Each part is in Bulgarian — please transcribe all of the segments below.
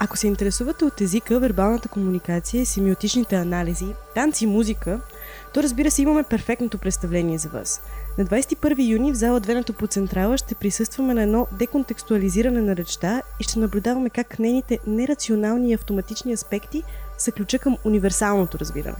Ако се интересувате от езика, вербалната комуникация, семиотичните анализи, танци и музика, то разбира се имаме перфектното представление за вас. На 21 юни в зала 2 на Топлоцентрала ще присъстваме на едно деконтекстуализиране на речта и ще наблюдаваме как нейните нерационални и автоматични аспекти са ключа към универсалното разбиране.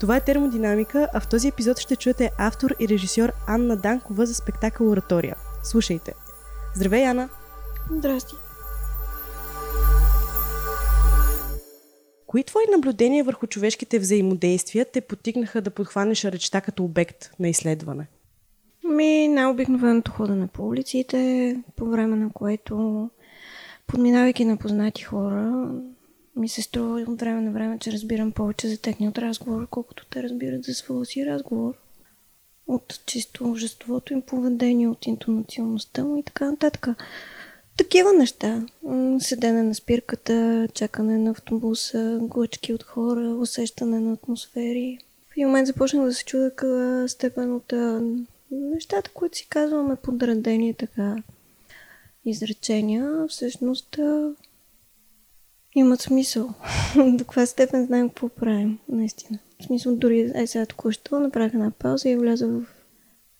Това е термодинамика, а в този епизод ще чуете автор и режисьор Анна Данкова за спектакъл Оратория. Слушайте! Здравей, Анна! Здрасти! Кои твои наблюдения върху човешките взаимодействия те потикнаха да подхванеш речта като обект на изследване? Най-обикновеното ходене по улиците, по време на което, подминавайки на познати хора, ми се струва от време на време, че разбирам повече за техният разговор, колкото те разбират за своя си разговор. От чисто жестовото им поведение, от интонационността му и така нататък. Такива неща. Седене на спирката, чакане на автобуса, глъчки от хора, усещане на атмосфери. В един момент започнах да се чудя каква степен от нещата, които си казваме подредени така изречения, всъщност имат смисъл. До каква степен знаем какво правим, наистина. В смисъл, дори сега току-що направих една пауза и влязох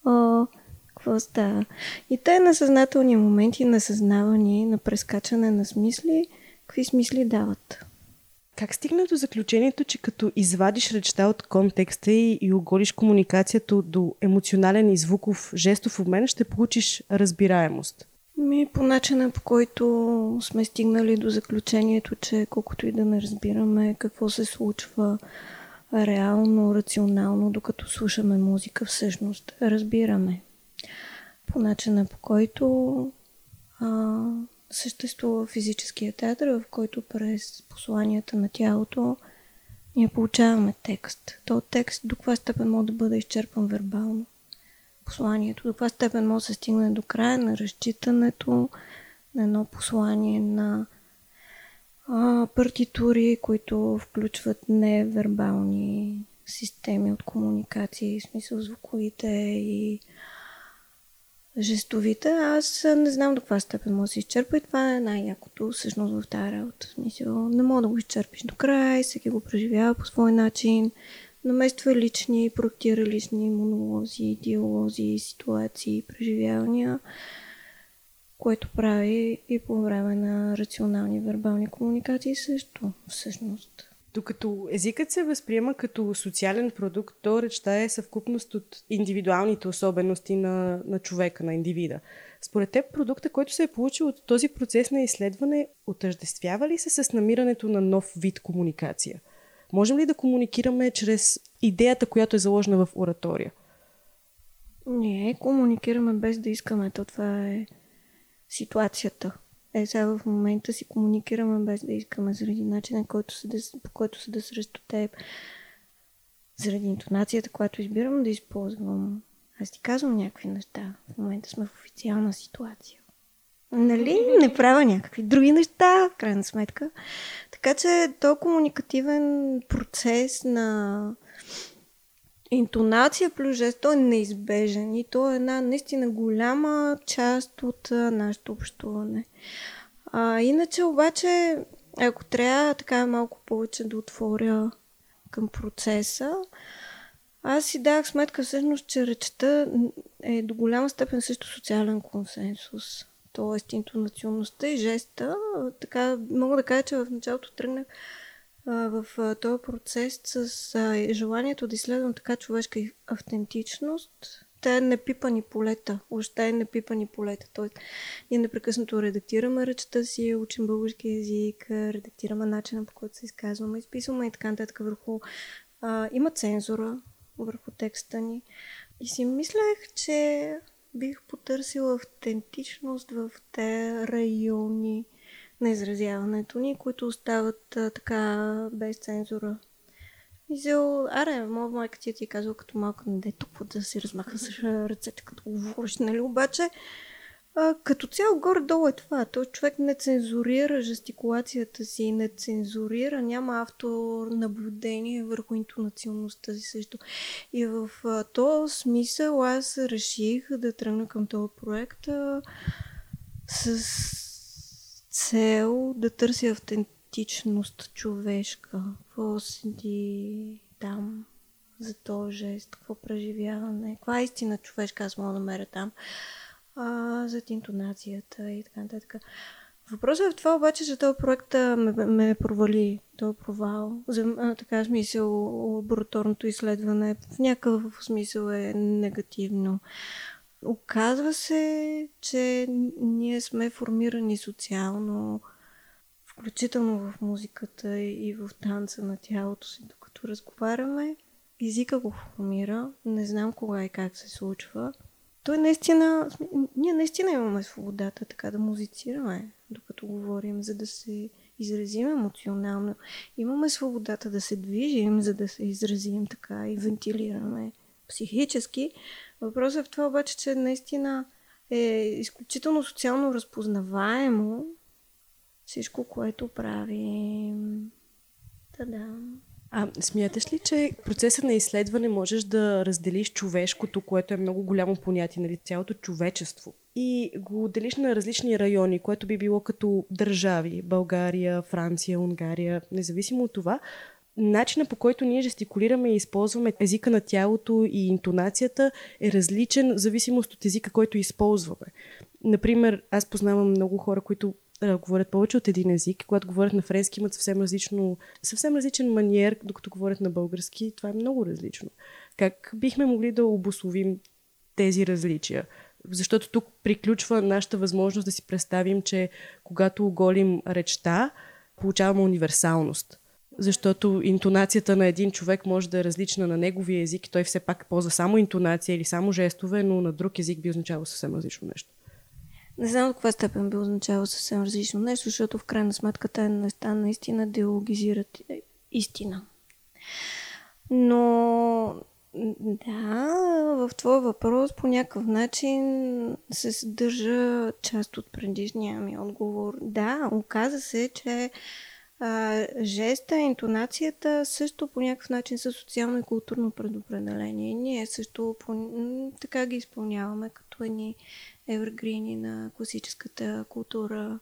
в какво става. И те несъзнателни моменти, несъзнавани на прескачане на смисли, какви смисли дават. Как стигна до заключението, че като извадиш речта от контекста и оголиш комуникацията до емоционален и звуков жестов обмен, ще получиш разбираемост? По начина, по който сме стигнали до заключението, че колкото и да не разбираме какво се случва реално, рационално, докато слушаме музика, всъщност разбираме. По начина, по който съществува физическия театър, в който през посланията на тялото ние получаваме текст. То текст до каква степен може да бъде изчерпан вербално. Посланието до каква степен може да се стигне до края на разчитането на едно послание на партитури, които включват невербални системи от комуникации, в смисъл звуковите и жестовите. Аз не знам до каква степен може да се изчерпа и това е най-якото всъщност в тази работа. В смисъл, не мога да го изчерпиш до край, всеки го преживява по свой начин, намества лични, проектира лични монолози, диалози, ситуации, преживявания, което прави и по време на рационални вербални комуникации също, всъщност. Докато езикът се възприема като социален продукт, то речта е съвкупност от индивидуалните особености на човека, на индивида. Според теб, продукта, който се е получил от този процес на изследване, отъждествява ли се с намирането на нов вид комуникация? Можем ли да комуникираме чрез идеята, която е заложена в Оратория? Не, комуникираме без да искаме. Това е ситуацията. Сега в момента си комуникираме без да искаме заради начина, по който са да срещу теб. Заради интонацията, която избирам да използвам. Аз ти казвам някакви неща. В момента сме в официална ситуация. Нали? Не правя някакви други неща, в крайна сметка. Така че този комуникативен процес на интонация плюс жест, той е неизбежен и той е една наистина голяма част от нашето общуване. Иначе обаче, ако трябва така малко повече да отворя към процеса, аз си дах сметка всъщност, че речта е до голяма степен също социален консенсус. Тоест интонационността и жеста. Така, мога да кажа, че в началото тръгнах в този процес с желанието да изследвам така човешка автентичност. Те непипани полета. Още непипани полета. Тоест, ние непрекъснато редактираме речта си, учим български език, редактираме начина, по който се изказваме, изписваме и така нататък върху. Има цензура върху текста ни. И си мислех, че бих потърсила автентичност в те райони на изразяването ни, които остават така без цензура. Мисля, майка ти е казала като малка, не дай тук да си размахва с ръцете, като говориш, нали? Обаче, като цяло горе-долу е това. Той човек не цензурира жестикулацията си, не цензурира, няма автонаблюдение върху интонационността си също. И в този смисъл аз реших да тръгна към този проект с цел да търси автентичност човешка. Какво седи там за този жест, какво преживяване, каква е истина човешка аз мога да намеря там, зад интонацията и така нататък. Въпросът е в това обаче, че този проект ме провали, този провал. За така смисъл лабораторното изследване в някакъв смисъл е негативно. Оказва се, че ние сме формирани социално, включително в музиката и в танца на тялото си, докато разговаряме. Езика го формира, не знам кога и как се случва. Той наистина, ние наистина имаме свободата така да музицираме, докато говорим, за да се изразим емоционално. Имаме свободата да се движим, за да се изразим така и вентилираме психически. Въпросът е в това обаче, че наистина е изключително социално разпознаваемо всичко, което правим. Та-да. А смяташ ли, че процесът на изследване можеш да разделиш човешкото, което е много голямо понятие, нали, цялото човечество, и го делиш на различни райони, което би било като държави, България, Франция, Унгария, независимо от това, начина по който ние жестикулираме и използваме езика на тялото и интонацията е различен в зависимост от езика, който използваме. Например, аз познавам много хора, които говорят повече от един език. Когато говорят на френски, имат съвсем различен маниер, докато говорят на български. Това е много различно. Как бихме могли да обусловим тези различия? Защото тук приключва нашата възможност да си представим, че когато оголим речта, получаваме универсалност. Защото интонацията на един човек може да е различна на неговия език и той все пак ползва само интонация или само жестове, но на друг език би означавало съвсем различно нещо. Не знам от каква степен би означавало съвсем различно нещо, защото в крайна сметка те неща наистина диалогизират истина. Но да, в твой въпрос по някакъв начин се съдържа част от предишния ми отговор. Да, оказа се, че жеста, интонацията също по някакъв начин са социално и културно предопределение. Ние също така ги изпълняваме като едни евергрини на класическата култура,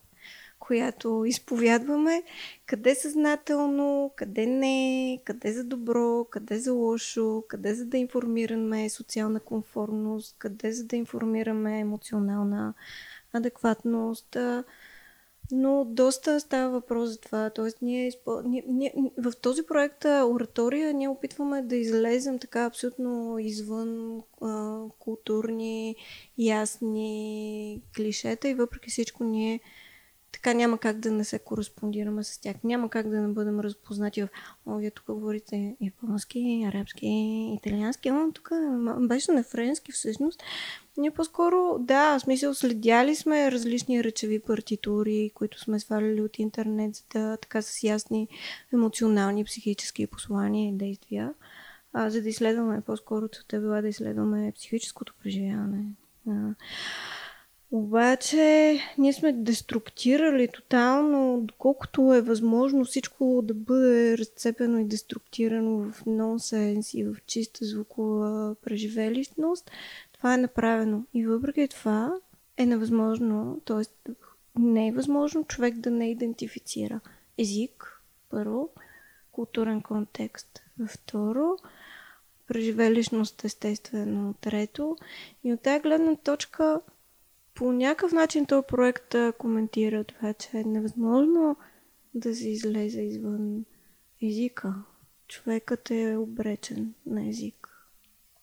която изповядваме. Къде съзнателно, къде не, къде за добро, къде за лошо, къде за да информираме социална конформност, къде за да информираме емоционална адекватност. Но доста става въпрос за това. Тоест, ние в този проект Оратория ние опитваме да излезем така абсолютно извън културни, ясни клишета и въпреки всичко ние така няма как да не се кореспондираме с тях. Няма как да не бъдем разпознати в вие тук говорите японски, арабски, италиански, а тук беше на френски всъщност. Ние по-скоро, да, в смисъл следяли сме различни речеви партитури, които сме сваляли от интернет, за да така с ясни емоционални, психически послания и действия, за да изследваме по-скоро, целта е била да изследваме психическото преживяване. Обаче ние сме деструктирали тотално, доколкото е възможно всичко да бъде разцепено и деструктирано в нонсенс и в чиста звукова преживелищност. Това е направено и въпреки това е невъзможно, т.е. не е възможно човек да не идентифицира език, първо, културен контекст, второ, преживелищност, естествено, трето. И от тази гледна точка по някакъв начин този проект коментира това, че е невъзможно да се излезе извън езика. Човекът е обречен на език.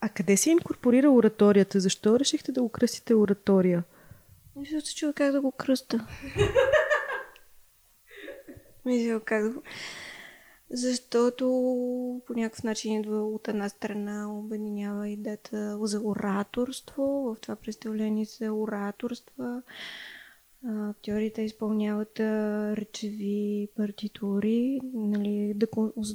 А къде се инкорпорира ораторията? Защо решихте да го кръстите оратория? Не се чува как да го кръста. Мисля как да го... Защото по някакъв начин идва от една страна, обединява идеята за ораторство. В това представление се ораторства. Теориите изпълняват речеви партитури, нали,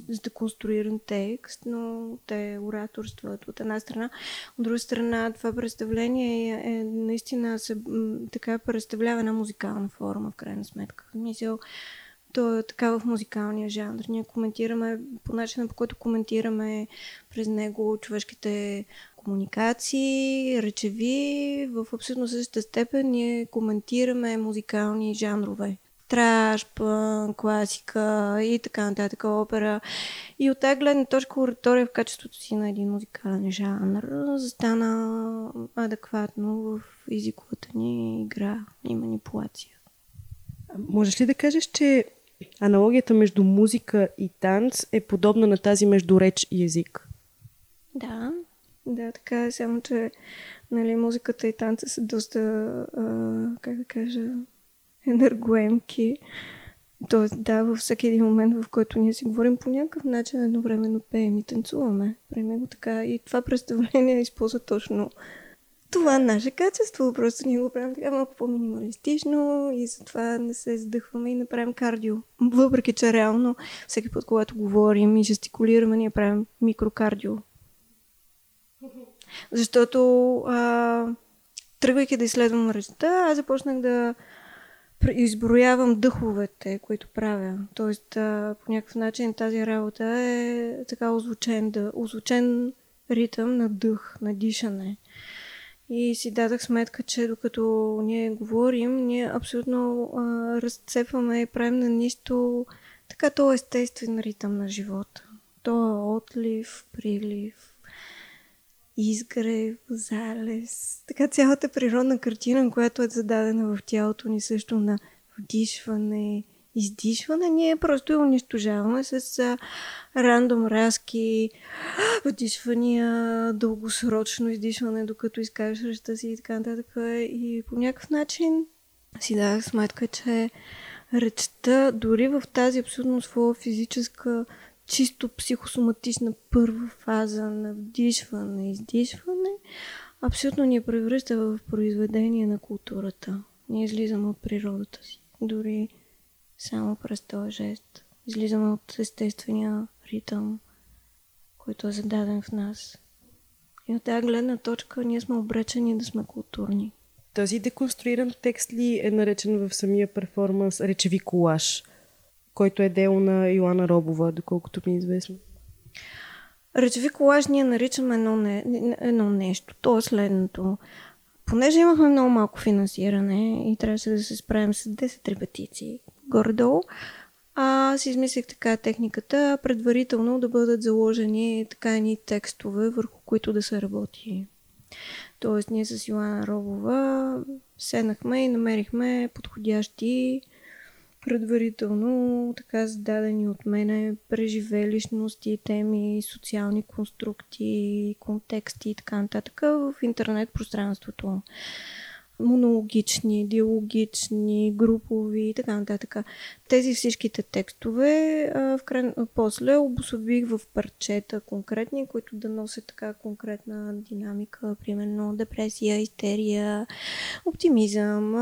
за да конструиран текст, но те ораторстват от една страна. От друга страна, това представление е наистина се, така представлява една музикална форма, в крайна сметка. Мисля, то е така в музикалния жанр. Ние коментираме по начина, по който коментираме през него човешките комуникации, речеви. В абсолютно същата степен ние коментираме музикални жанрове. траш, пън, класика и така нататък, опера. И от тази гледна точка оратория в качеството си на един музикален жанр застана адекватно в езиковата ни игра и манипулация. Можеш ли да кажеш, че аналогията между музика и танц е подобна на тази между реч и език? Да, да, така е, само че музиката и танца са доста, енергоемки. Тоест, да, във всеки един момент, в който ние си говорим по някакъв начин, едновременно пеем и танцуваме. Преме го така и това представление използва точно това наше качество. Просто ние го правим така малко по-минималистично и затова не се задъхваме и не правим кардио. Въпреки че реално всеки път, когато говорим и жестикулираме, ние правим микрокардио. Защото тръгвайки да изследвам речта, аз започнах да изброявам дъховете, които правя. Тоест, по някакъв начин тази работа е така озвучен ритъм на дъх, на дишане. И си дадах сметка, че докато ние говорим, ние абсолютно разцепваме и правим на нищо така то естествен ритъм на живота. То е отлив, прилив, изгрев, залез. Така цялата природна картина, която е зададена в тялото ни също на вдишване, издишване, ние просто я унищожаваме с рандом разки, вдишвания, дългосрочно издишване, докато изкажеш ръща си и така нататък. И по някакъв начин си дадах сметка, че речта, дори в тази абсолютно своя физическа чисто психосоматична първа фаза на вдишване, издишване, абсолютно ни превръща в произведение на културата. Ние излизаме от природата си, дори само през този жест. Излизаме от естествения ритъм, който е зададен в нас. И от тази гледна точка ние сме обречени да сме културни. Този деконструиран текст ли е наречен в самия перформанс речеви колаж, който е дело на Йоана Робова, доколкото ми е известно? Речеви колаж ние наричаме едно нещо. То е следното. Понеже имахме много малко финансиране и трябваше да се справим с 10 репетиции горе-долу, аз измислих така техниката предварително да бъдат заложени така едни текстове, върху които да се работи. Тоест ние с Йоана Робова седнахме и намерихме подходящи предварително така зададени от мене преживелищности, теми, социални конструкти, контексти и така нататък в интернет пространството. Монологични, диалогични, групови и така нататък. Тези всичките текстове после обособих в парчета конкретни, които да носят така конкретна динамика, примерно депресия, истерия, оптимизъм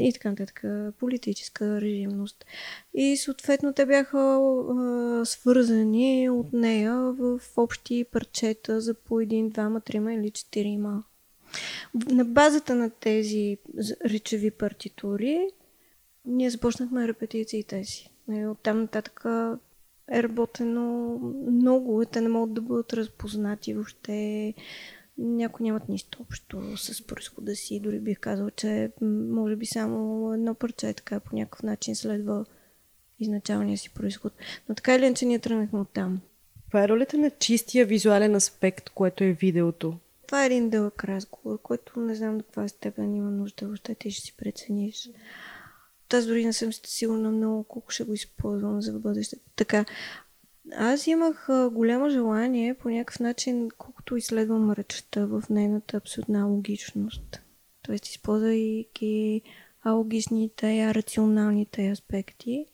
и така нататък, политическа режимност. И съответно те бяха свързани от нея в общи парчета за по 1, 2, 3 или 4. На базата на тези речеви партитури ние започнахме репетициите си. Оттам нататък е работено много, те не могат да бъдат разпознати въобще. Някои нямат нищо общо с произхода си. Дори бих казал, че може би само едно парче така по някакъв начин следва изначалния си произход. Но така или иначе ние тръгнахме оттам. Това е ролята на чистия визуален аспект, което е видеото. Това е един дълъг разговор, който не знам до каква степен има нужда, въобще ти ще си прецениш. Аз дори не съм сигурна много колко ще го използвам за бъдещето. Така, аз имах голямо желание по някакъв начин, колкото изследвам речта в нейната абсолютна логичност. Тоест, използвайки алогичните, рационалните аспекти.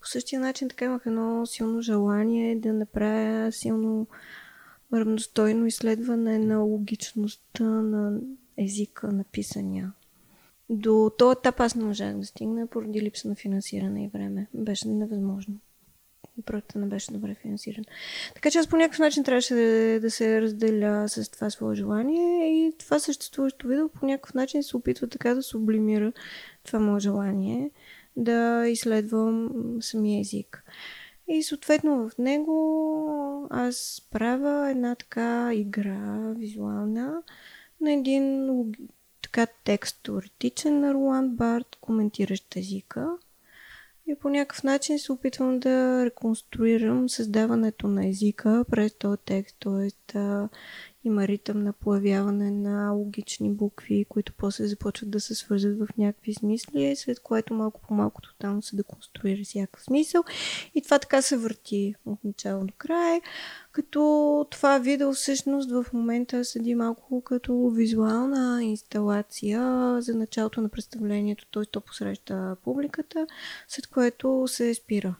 По същия начин така имах едно силно желание да направя силно равностойно изследване на логичността на езика на писания. До този етап аз не можах да стигна поради липса на финансиране и време. Беше невъзможно. Проектът не беше добре финансиран. Така че аз по някакъв начин трябваше да се разделя с това свое желание и това съществуващо видео по някакъв начин се опитва така да сублимира това мое желание да изследвам самия език. И съответно в него аз правя една така игра визуална на един така текст теоретичен на Руан Барт, коментиращ езика, И по някакъв начин се опитвам да реконструирам създаването на езика през този текст, т.е. има ритъм на появяване на логични букви, които после започват да се свързват в някакви смисли, след което малко по малко тотално се деконструира всякакъв смисъл. И това така се върти от начало до края. Като това видео всъщност в момента седи малко като визуална инсталация за началото на представлението, т.е. то посреща публиката, след което се спира.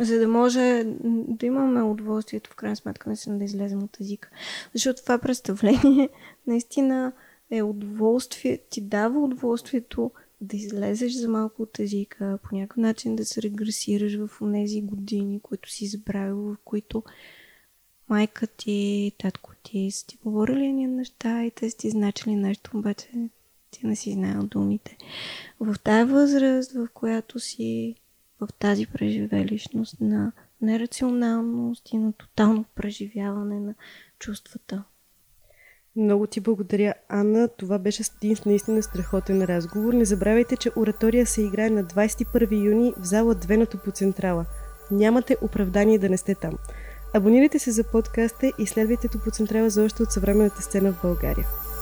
За да може да имаме удоволствието, в крайна сметка, наистина да излезем от езика. Защото това представление наистина е удоволствие, ти дава удоволствието да излезеш за малко от езика, по някакъв начин да се регресираш в тези години, които си забравил, в които майка ти, татко ти са ти говорили неща и те са ти значили нещо, обаче ти не си знаел думите. В тази възраст, в която си в тази преживелищност на нерационалност и на тотално преживяване на чувствата. Много ти благодаря, Анна. Това беше наистина страхотен разговор. Не забравяйте, че Оратория се играе на 21 юни в зала 2 на Топлоцентрала. Нямате оправдание да не сте там. Абонирайте се за подкаста и следвайте Топлоцентрала за още от съвременната сцена в България.